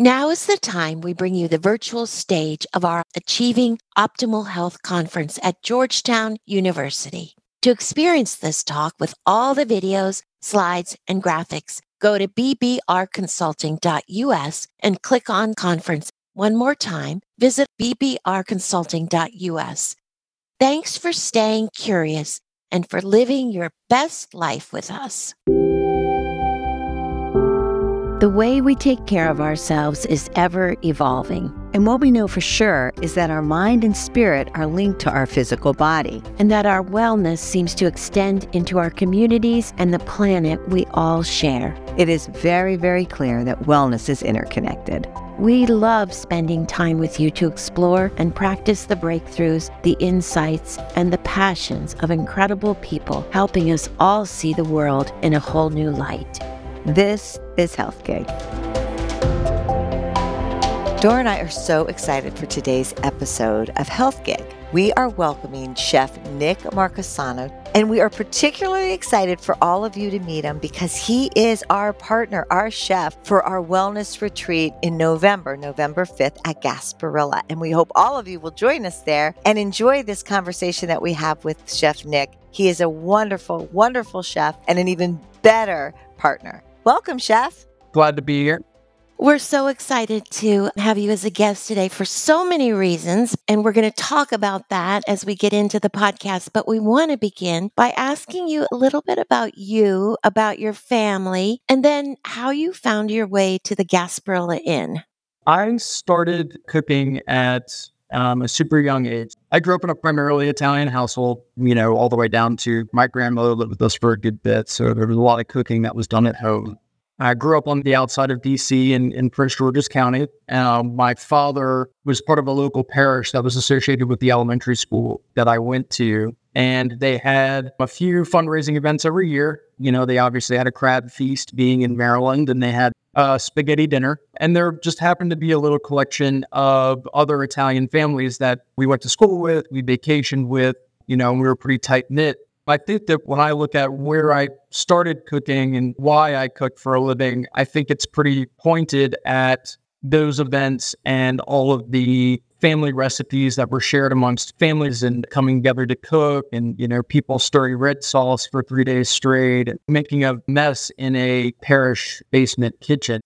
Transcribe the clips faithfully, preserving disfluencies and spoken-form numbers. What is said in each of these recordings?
Now is the time we bring you the virtual stage of our Achieving Optimal Health Conference at Georgetown University. To experience this talk with all the videos, slides, and graphics, go to b b r consulting dot u s and click on Conference. One more time, visit b b r consulting dot u s. Thanks for staying curious and for living your best life with us. The way we take care of ourselves is ever evolving. And what we know for sure is that our mind and spirit are linked to our physical body, and that our wellness seems to extend into our communities and the planet we all share. It is very, very clear that wellness is interconnected. We love spending time with you to explore and practice the breakthroughs, the insights, and the passions of incredible people, helping us all see the world in a whole new light. This is Health Gig. Doro and I are so excited for today's episode of Health Gig. We are welcoming Chef Nick Marchesano, and we are particularly excited for all of you to meet him because he is our partner, our chef, for our wellness retreat in November, November fifth at Gasparilla. And we hope all of you will join us there and enjoy this conversation that we have with Chef Nick. He is a wonderful, wonderful chef and an even better partner. Welcome, Chef. Glad to be here. We're so excited to have you as a guest today for so many reasons, and we're going to talk about that as we get into the podcast, but we want to begin by asking you a little bit about you, about your family, and then how you found your way to the Gasparilla Inn. I started cooking at um, a super young age. I grew up in a primarily Italian household, you know, all the way down to my grandmother lived with us for a good bit, so there was a lot of cooking that was done at home. I grew up on the outside of D C in, in Prince George's County. Um, my father was part of a local parish that was associated with the elementary school that I went to. And they had a few fundraising events every year. You know, they obviously had a crab feast being in Maryland, and they had a spaghetti dinner. And there just happened to be a little collection of other Italian families that we went to school with, we vacationed with, you know, and we were pretty tight-knit. I think that when I look at where I started cooking and why I cook for a living, I think it's pretty pointed at those events and all of the family recipes that were shared amongst families and coming together to cook and, you know, people stirring red sauce for three days straight, making a mess in a parish basement kitchen.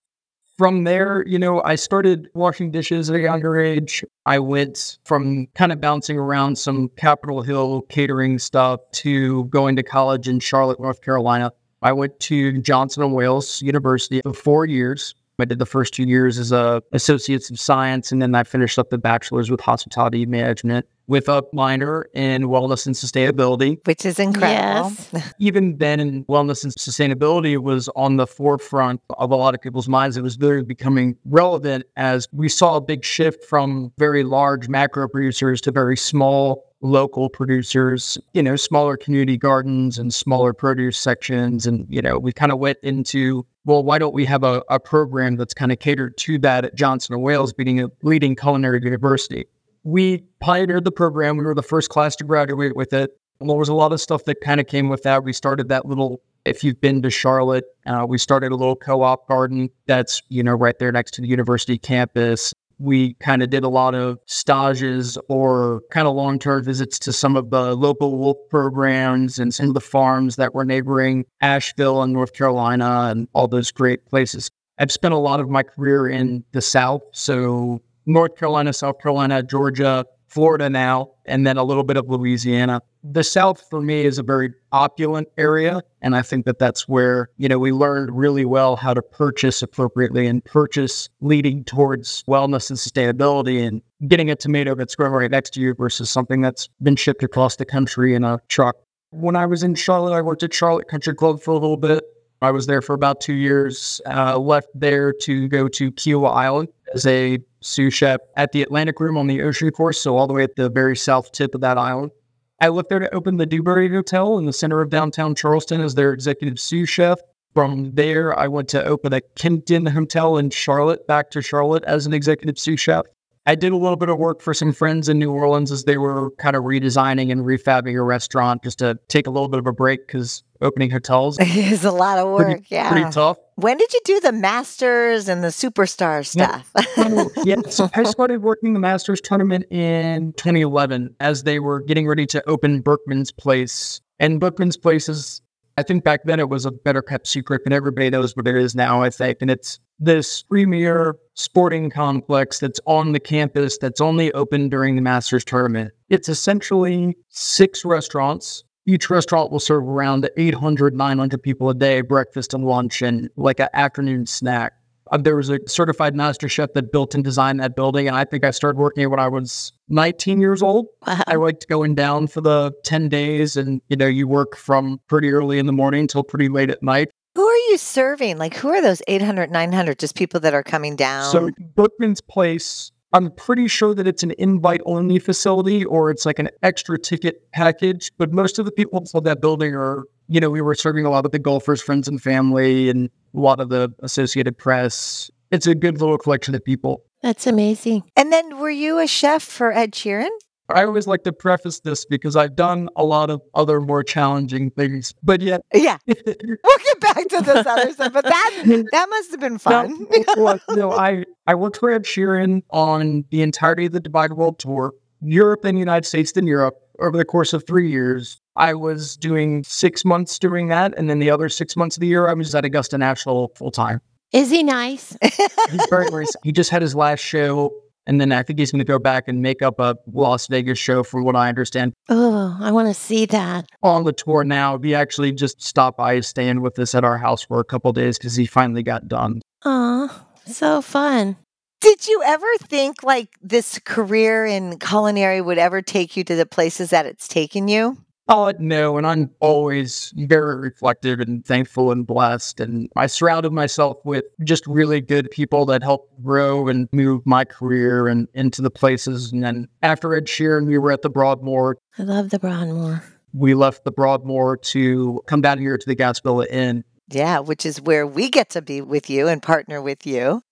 From there, you know, I started washing dishes at a younger age. I went from kind of bouncing around some Capitol Hill catering stuff to going to college in Charlotte, North Carolina. I went to Johnson and Wales University for four years. I did the first two years as a Associates of Science, and then I finished up the bachelor's with Hospitality Management with a minor in Wellness and Sustainability. Which is incredible. Yes. Even then, Wellness and Sustainability was on the forefront of a lot of people's minds. It was literally becoming relevant as we saw a big shift from very large macro producers to very small local producers, you know, smaller community gardens and smaller produce sections. And, you know, we kind of went into, well, why don't we have a, a program that's kind of catered to that at Johnson and Wales, being a leading culinary university? We pioneered the program. We were the first class to graduate with it. And there was a lot of stuff that kind of came with that. We started that little, if you've been to Charlotte, uh, we started a little co-op garden that's, you know, right there next to the university campus. We kind of did a lot of stages or kind of long-term visits to some of the local wolf programs and some of the farms that were neighboring Asheville and North Carolina and all those great places. I've spent a lot of my career in the South, so North Carolina, South Carolina, Georgia, Florida now, and then a little bit of Louisiana. The South for me is a very opulent area, and I think that that's where, you know, we learned really well how to purchase appropriately and purchase leading towards wellness and sustainability and getting a tomato that's grown right next to you versus something that's been shipped across the country in a truck. When I was in Charlotte, I worked at Charlotte Country Club for a little bit. I was there for about two years, uh, left there to go to Kiawah Island as a sous chef at the Atlantic Room on the Ocean Course, so all the way at the very south tip of that island. I left there to open the Dewberry Hotel in the center of downtown Charleston as their executive sous chef. From there, I went to open a Kimpton Hotel in Charlotte, back to Charlotte as an executive sous chef. I did a little bit of work for some friends in New Orleans as they were kind of redesigning and refabbing a restaurant just to take a little bit of a break because opening hotels is a lot of work. Pretty, yeah. Pretty tough. When did you do the Masters and the Superstar stuff? Yeah. yeah. So I started working the Masters tournament in twenty eleven as they were getting ready to open Berckmans Place. And Berckmans Place is, I think back then it was a better kept secret, but everybody knows what it is now, I think. And it's this premier sporting complex that's on the campus that's only open during the Masters tournament. It's essentially six restaurants. Each restaurant will serve around eight hundred, nine hundred people a day, breakfast and lunch, and like an afternoon snack. Um, there was a certified master chef that built and designed that building, and I think I started working when I was nineteen years old. Wow. I liked going down for the ten days, and you know, you work from pretty early in the morning till pretty late at night. Who are you serving? Like, who are those eight hundred, nine hundred, just people that are coming down? So Berckmans Place, I'm pretty sure that it's an invite-only facility or it's like an extra ticket package. But most of the people inside that building are, you know, we were serving a lot of the golfers, friends and family, and a lot of the Associated Press. It's a good little collection of people. That's amazing. And then were you a chef for Ed Sheeran? I always like to preface this because I've done a lot of other more challenging things, but yet... Yeah. We'll get back to this other stuff, but that that must have been fun. No, no I, I worked for Ed Sheeran on the entirety of the Divide World Tour, Europe and United States, then Europe, over the course of three years. I was doing six months doing that, and then the other six months of the year, I was at Augusta National full-time. Is he nice? He's very nice. He just had his last show... And then I think he's going to go back and make up a Las Vegas show, from what I understand. Oh, I want to see that. On the tour now, we actually just stopped by, staying with us at our house for a couple of days because he finally got done. Aw, so fun. Did you ever think like this career in culinary would ever take you to the places that it's taken you? Oh, no, and I'm always very reflective and thankful and blessed, and I surrounded myself with just really good people that helped grow and move my career and into the places. And then after Ed Sheeran, we were at the Broadmoor. I love the Broadmoor. We left the Broadmoor to come down here to the Gasparilla Inn. Yeah, which is where we get to be with you and partner with you.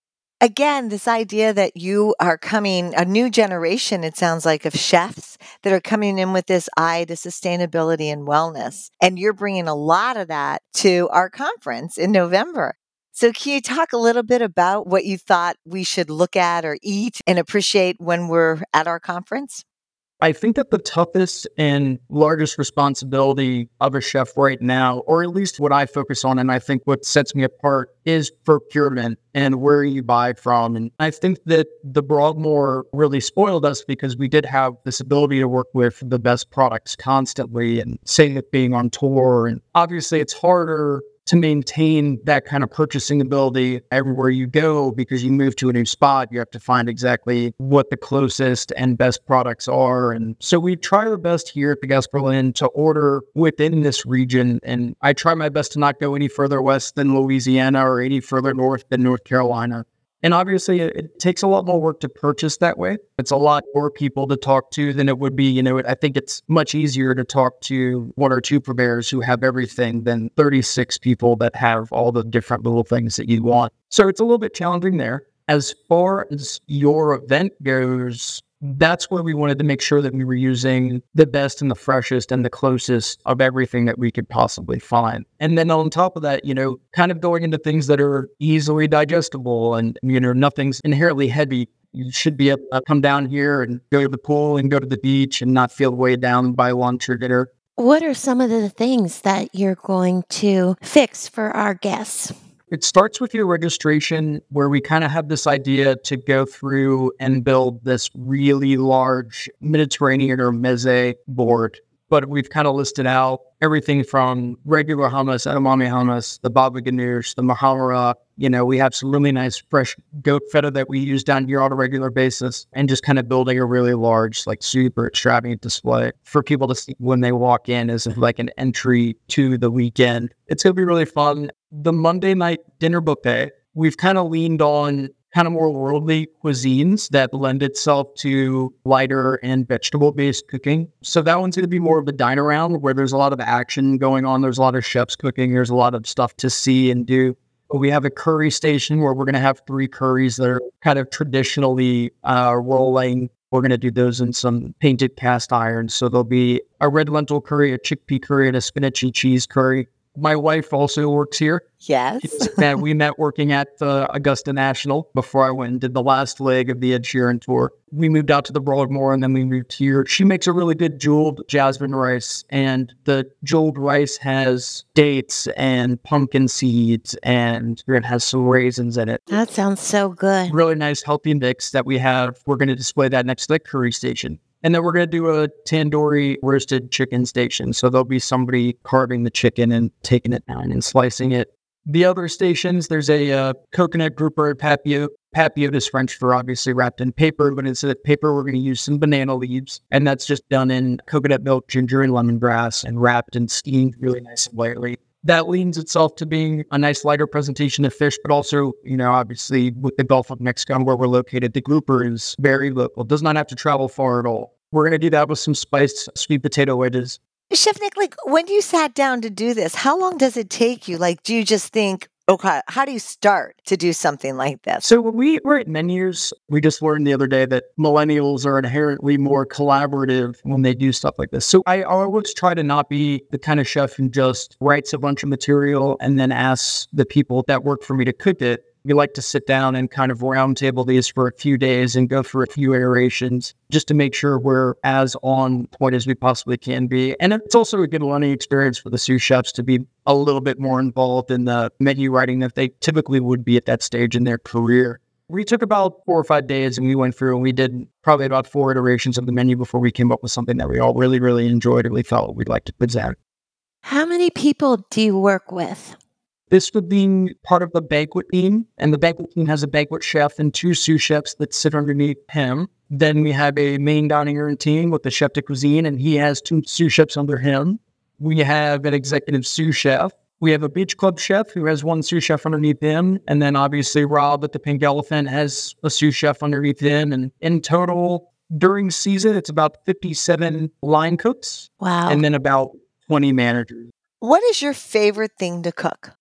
Again, this idea that you are coming, a new generation, it sounds like, of chefs that are coming in with this eye to sustainability and wellness. And you're bringing a lot of that to our conference in November. So can you talk a little bit about what you thought we should look at or eat and appreciate when we're at our conference? I think that the toughest and largest responsibility of a chef right now, or at least what I focus on, and I think what sets me apart, is procurement and where you buy from. And I think that the Broadmoor really spoiled us because we did have this ability to work with the best products constantly and same with being on tour. And obviously it's harder to maintain that kind of purchasing ability everywhere you go because you move to a new spot, you have to find exactly what the closest and best products are. And so we try our best here at the Gasparilla Inn to order within this region. And I try my best to not go any further west than Louisiana or any further north than North Carolina. And obviously, it, it takes a lot more work to purchase that way. It's a lot more people to talk to than it would be, you know, I think it's much easier to talk to one or two purveyors who have everything than thirty-six people that have all the different little things that you want. So it's a little bit challenging there. As far as your event goes, that's where we wanted to make sure that we were using the best and the freshest and the closest of everything that we could possibly find. And then on top of that, you know, kind of going into things that are easily digestible and, you know, nothing's inherently heavy. You should be able to come down here and go to the pool and go to the beach and not feel weighed down by lunch or dinner. What are some of the things that you're going to fix for our guests? It starts with your registration, where we kind of have this idea to go through and build this really large Mediterranean or meze board. But we've kind of listed out everything from regular hummus, edamame hummus, the baba ganoush, the mahamara. You know, we have some really nice fresh goat feta that we use down here on a regular basis, and just kind of building a really large, like, super extravagant display for people to see when they walk in as like an entry to the weekend. It's going to be really fun. The Monday night dinner buffet, we've kind of leaned on kind of more worldly cuisines that lend itself to lighter and vegetable-based cooking. So that one's going to be more of a dine-around where there's a lot of action going on. There's a lot of chefs cooking. There's a lot of stuff to see and do. We have a curry station where we're going to have three curries that are kind of traditionally uh, rolling. We're going to do those in some painted cast iron. So there'll be a red lentil curry, a chickpea curry, and a spinachy cheese curry. My wife also works here. Yes. We met working at uh, Augusta National before I went and did the last leg of the Ed Sheeran tour. We moved out to the Broadmoor and then we moved here. She makes a really good jeweled jasmine rice, and the jeweled rice has dates and pumpkin seeds and it has some raisins in it. That sounds so good. Really nice healthy mix that we have. We're going to display that next to the curry station. And then we're going to do a tandoori roasted chicken station. So there'll be somebody carving the chicken and taking it down and slicing it. The other stations, there's a uh, coconut grouper papillote. Papillote is French for obviously wrapped in paper, but instead of paper, we're going to use some banana leaves. And that's just done in coconut milk, ginger, and lemongrass and wrapped and steamed really nice and lightly. That leans itself to being a nice lighter presentation of fish, but also, you know, obviously with the Gulf of Mexico and where we're located, the grouper is very local, does not have to travel far at all. We're going to do that with some spiced sweet potato wedges. Chef Nick, like when you sat down to do this, how long does it take you? Like, do you just think, okay, how do you start to do something like this? So when we were at menus, we just learned the other day that millennials are inherently more collaborative when they do stuff like this. So I always try to not be the kind of chef who just writes a bunch of material and then asks the people that work for me to cook it. We like to sit down and kind of roundtable these for a few days and go through a few iterations just to make sure we're as on point as we possibly can be. And it's also a good learning experience for the sous chefs to be a little bit more involved in the menu writing that they typically would be at that stage in their career. We took about four or five days and we went through and we did probably about four iterations of the menu before we came up with something that we all really, really enjoyed and we felt we'd like to present. How many people do you work with? This would be part of the banquet team, and the banquet team has a banquet chef and two sous chefs that sit underneath him. Then we have a main dining room team with the chef de cuisine, and he has two sous chefs under him. We have an executive sous chef. We have a beach club chef who has one sous chef underneath him. And then obviously Rob at the Pink Elephant has a sous chef underneath him. And in total, during season, it's about fifty-seven line cooks. Wow. And then about twenty managers. What is your favorite thing to cook?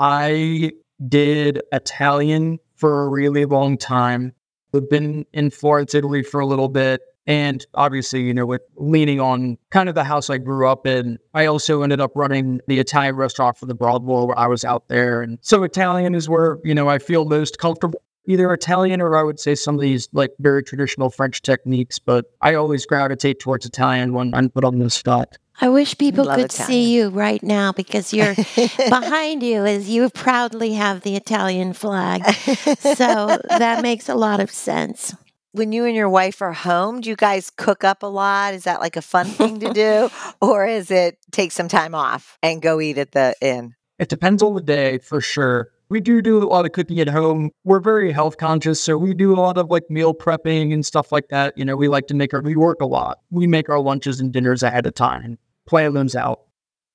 I did Italian for a really long time. I've been in Florence, Italy for a little bit. And obviously, you know, with leaning on kind of the house I grew up in, I also ended up running the Italian restaurant for the Broadmoor where I was out there. And so Italian is where, you know, I feel most comfortable. Either Italian or I would say some of these like very traditional French techniques, but I always gravitate towards Italian when I'm put on the spot. I wish people Love could Italian. See you right now because you're behind you is you proudly have the Italian flag. So that makes a lot of sense. When you and your wife are home, do you guys cook up a lot? Is that like a fun thing to do? Or is it take some time off and go eat at the inn? It depends on the day for sure. We do do a lot of cooking at home. We're very health conscious, so we do a lot of like meal prepping and stuff like that. You know, we like to make our, we work a lot. We make our lunches and dinners ahead of time and plan those out.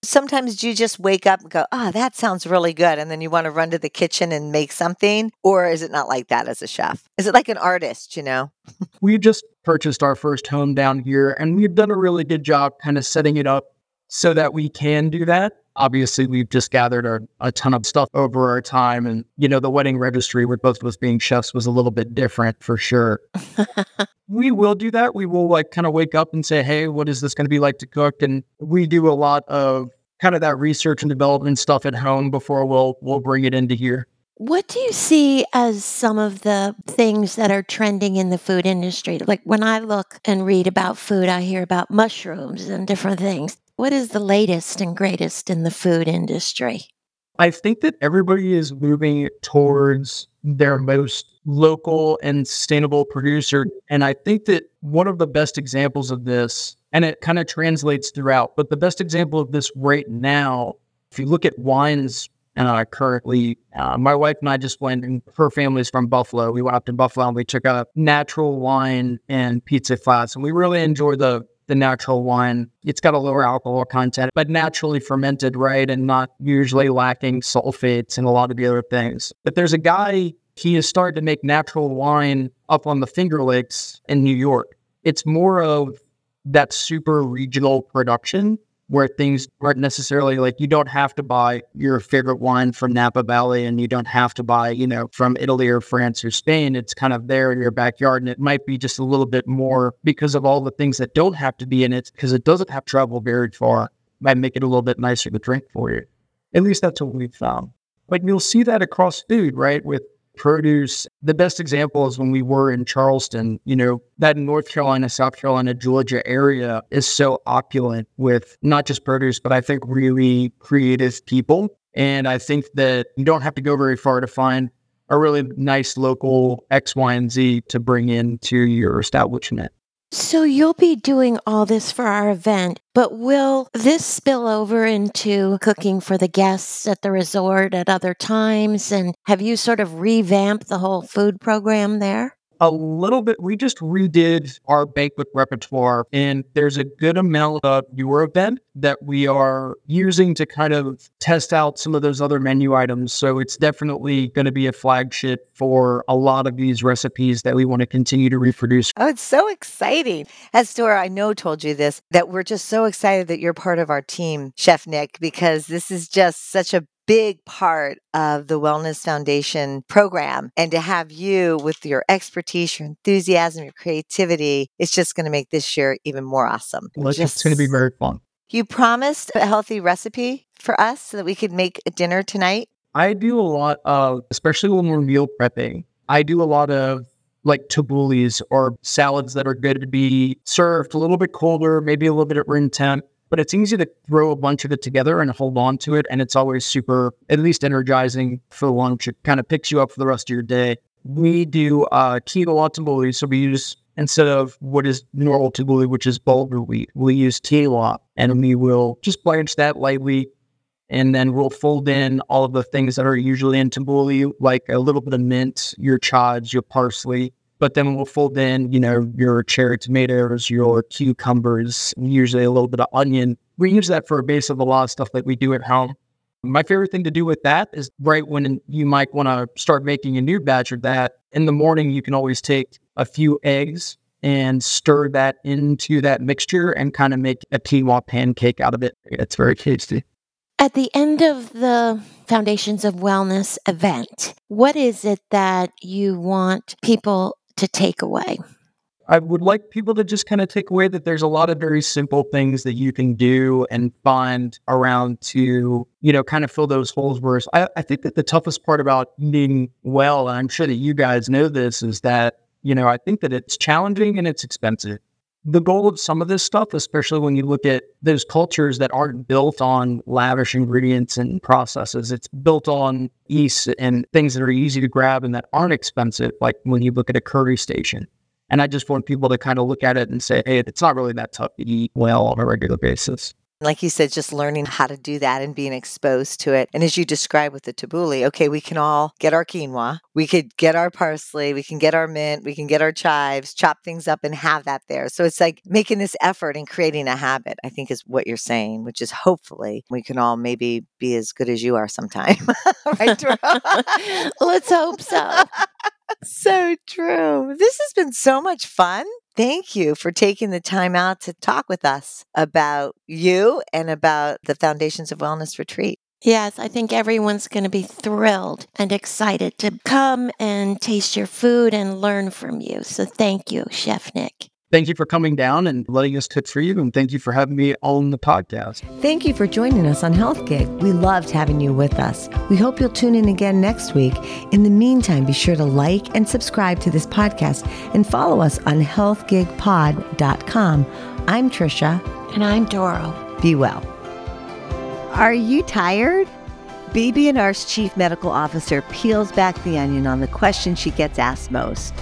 Sometimes you just wake up and go, oh, that sounds really good. And then you want to run to the kitchen and make something. Or is it not like that as a chef? Is it like an artist, you know? We just purchased our first home down here and we've done a really good job kind of setting it up so that we can do that. Obviously, we've just gathered our, a ton of stuff over our time. And, you know, the wedding registry with both of us being chefs was a little bit different for sure. We will do that. We will like kind of wake up and say, hey, what is this going to be like to cook? And we do a lot of kind of that research and development stuff at home before we'll we'll bring it into here. What do you see as some of the things that are trending in the food industry? Like when I look and read about food, I hear about mushrooms and different things. What is the latest and greatest in the food industry? I think that everybody is moving towards their most local and sustainable producer. And I think that one of the best examples of this, and it kind of translates throughout, but the best example of this right now, if you look at wines uh, currently, uh, my wife and I just went, and her family's from Buffalo. We went up to Buffalo and we took a natural wine and pizza class. And we really enjoyed the the natural wine. It's got a lower alcohol content, but naturally fermented, right? And not usually lacking sulfates and a lot of the other things. But there's a guy, he has started to make natural wine up on the Finger Lakes in New York. It's more of that super regional production where things aren't necessarily like, you don't have to buy your favorite wine from Napa Valley, and you don't have to buy, you know, from Italy or France or Spain. It's kind of there in your backyard, and it might be just a little bit more because of all the things that don't have to be in it, because it doesn't have to travel very far. Might make it a little bit nicer to drink for you. At least that's what we've found. But you'll see that across food, right? With produce. The best example is when we were in Charleston, you know, that North Carolina, South Carolina, Georgia area is so opulent with not just produce, but I think really creative people. And I think that you don't have to go very far to find a really nice local X, Y, and Z to bring into your establishment. So you'll be doing all this for our event, but will this spill over into cooking for the guests at the resort at other times? And have you sort of revamped the whole food program there? A little bit. We just redid our banquet repertoire, and there's a good amount of your event that we are using to kind of test out some of those other menu items. So it's definitely going to be a flagship for a lot of these recipes that we want to continue to reproduce. Oh, it's so exciting. As Dora, I know, told you this, that we're just so excited that you're part of our team, Chef Nick, because this is just such a big part of the Wellness Foundation program. And to have you with your expertise, your enthusiasm, your creativity, it's just going to make this year even more awesome. Well, it's just going to be very fun. You promised a healthy recipe for us so that we could make a dinner tonight. I do a lot of, especially when we're meal prepping, I do a lot of like tabbouleh or salads that are good to be served a little bit colder, maybe a little bit at room temp, but it's easy to throw a bunch of it together and hold on to it. And it's always super, at least energizing for lunch. It kind of picks you up for the rest of your day. We do uh, quinoa tabbouleh, so we use, instead of what is normal tabbouleh, which is bulgur wheat, we use quinoa, and we will just blanch that lightly, and then we'll fold in all of the things that are usually in tabbouleh, like a little bit of mint, your chives, your parsley, but then we'll fold in, you know, your cherry tomatoes, your cucumbers, usually a little bit of onion. We use that for a base of a lot of stuff that we do at home. My favorite thing to do with that is right when you might want to start making a new batch of that, in the morning you can always take a few eggs and stir that into that mixture and kind of make a quinoa pancake out of it. It's very tasty. At the end of the Foundations of Wellness event, what is it that you want people to take away? I would like people to just kind of take away that there's a lot of very simple things that you can do and find around to, you know, kind of fill those holes. Whereas I, I think that the toughest part about eating well, and I'm sure that you guys know this, is that, you know, I think that it's challenging and it's expensive. The goal of some of this stuff, especially when you look at those cultures that aren't built on lavish ingredients and processes, it's built on ease and things that are easy to grab and that aren't expensive, like when you look at a curry station. And I just want people to kind of look at it and say, hey, it's not really that tough to eat well on a regular basis. Like you said, just learning how to do that and being exposed to it. And as you described with the tabbouleh, okay, we can all get our quinoa, we could get our parsley, we can get our mint, we can get our chives, chop things up and have that there. So it's like making this effort and creating a habit, I think is what you're saying, which is hopefully we can all maybe be as good as you are sometime. Right, Doro? Let's hope so. So true. This has been so much fun. Thank you for taking the time out to talk with us about you and about the Foundations of Wellness retreat. Yes, I think everyone's going to be thrilled and excited to come and taste your food and learn from you. So thank you, Chef Nick. Thank you for coming down and letting us cook for you. And thank you for having me on the podcast. Thank you for joining us on Health Gig. We loved having you with us. We hope you'll tune in again next week. In the meantime, be sure to like and subscribe to this podcast and follow us on health gig pod dot com. I'm Tricia. And I'm Doro. Be well. Are you tired? B B and R's Chief Medical Officer peels back the onion on the question she gets asked most.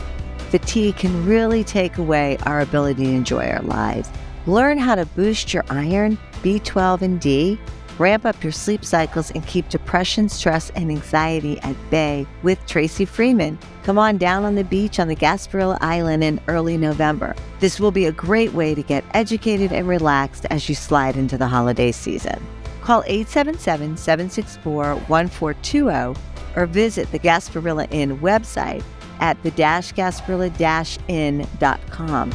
Fatigue can really take away our ability to enjoy our lives. Learn how to boost your iron, B twelve, and D, ramp up your sleep cycles, and keep depression, stress, and anxiety at bay with Tracy Freeman. Come on down on the beach on the Gasparilla Island in early November. This will be a great way to get educated and relaxed as you slide into the holiday season. Call eight seven seven, seven six four, one four two zero or visit the Gasparilla Inn website at the dash gasparilla dash inn dot com.